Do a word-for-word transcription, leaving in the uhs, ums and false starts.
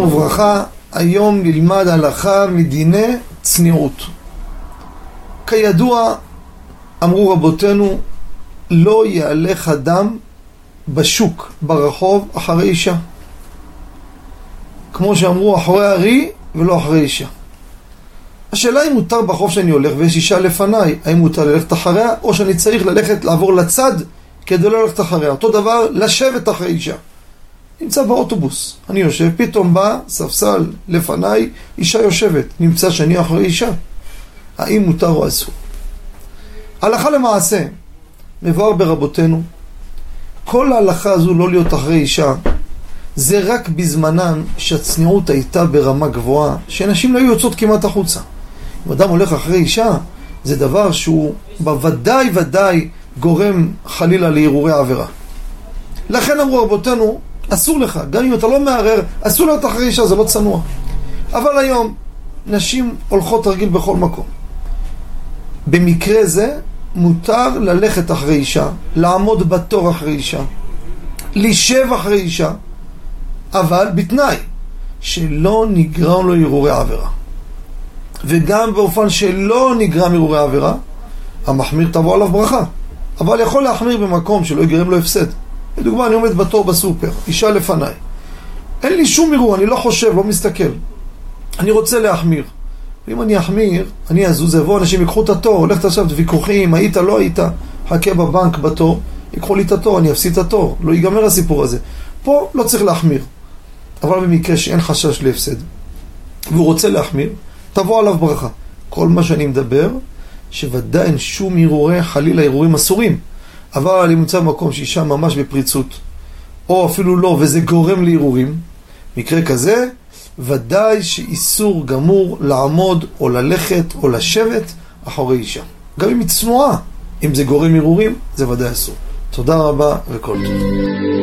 שלום וברכה, היום נלמד הלכה מדיני צניעות. כידוע, אמרו רבותינו, לא יהלך אדם בשוק, ברחוב, אחרי אישה. כמו שאמרו, אחרי הארי ולא אחרי אישה. השאלה אם מותר ברחוב שאני הולך ויש אישה לפניי, האם מותר ללכת אחריה, או שאני צריך ללכת לעבור לצד כדי לא ללכת אחריה. אותו דבר, לשבת אחרי אישה. נמצא באוטובוס, אני יושב, פתאום בא ספסל לפניי, אישה יושבת, נמצא שאני אחרי אישה. האם מותר או אסור? הלכה למעשה, מבואר ברבותינו, כל ההלכה הזו לא להיות אחרי אישה, זה רק בזמנם שהצניעות הייתה ברמה גבוהה, שנשים לא יוצאות כמעט החוצה. אם אדם הולך אחרי אישה, זה דבר שהוא בוודאי ודאי גורם חלילה להירורי העבירה. לכן אמרו רבותינו, אסור לך, גם אם אתה לא מערער, אסור להיות אחרי אישה, זה לא צנוע. אבל היום, נשים הולכות רגיל בכל מקום. במקרה זה, מותר ללכת אחרי אישה, לעמוד בתור אחרי אישה, לשב אחרי אישה, אבל בתנאי שלא נגרם לו הרהורי עבירה. וגם באופן שלא נגרם הרהורי עבירה, המחמיר תבוא עליו ברכה. אבל יכול להחמיר במקום שלא יגרם לו הפסד. לדוגמה, אני עומד בתור בסופר, אישה לפניי. אין לי שום אירוע, אני לא חושב, לא מסתכל. אני רוצה להחמיר. ואם אני אחמיר, אני אזוז, יבוא, אנשים יקחו את התור, הולכת עכשיו ויכוחים, היית, לא היית, חכה בבנק בתור, יקחו לי את התור, אני אפסיד את התור, לא ייגמר הסיפור הזה. פה לא צריך להחמיר. אבל במקרה שאין חשש להפסד, והוא רוצה להחמיר, תבוא עליו ברכה. כל מה שאני מדבר, שוודאי אין שום אירורי, חלילה אירורים אסורים. אבל אני מוצא במקום שאישה ממש בפריצות, או אפילו לא, וזה גורם להירורים, מקרה כזה, ודאי שאיסור גמור לעמוד או ללכת או לשבת אחרי אישה. גם אם היא צנועה, אם זה גורם להירורים, זה ודאי אסור. תודה רבה וכל טוב.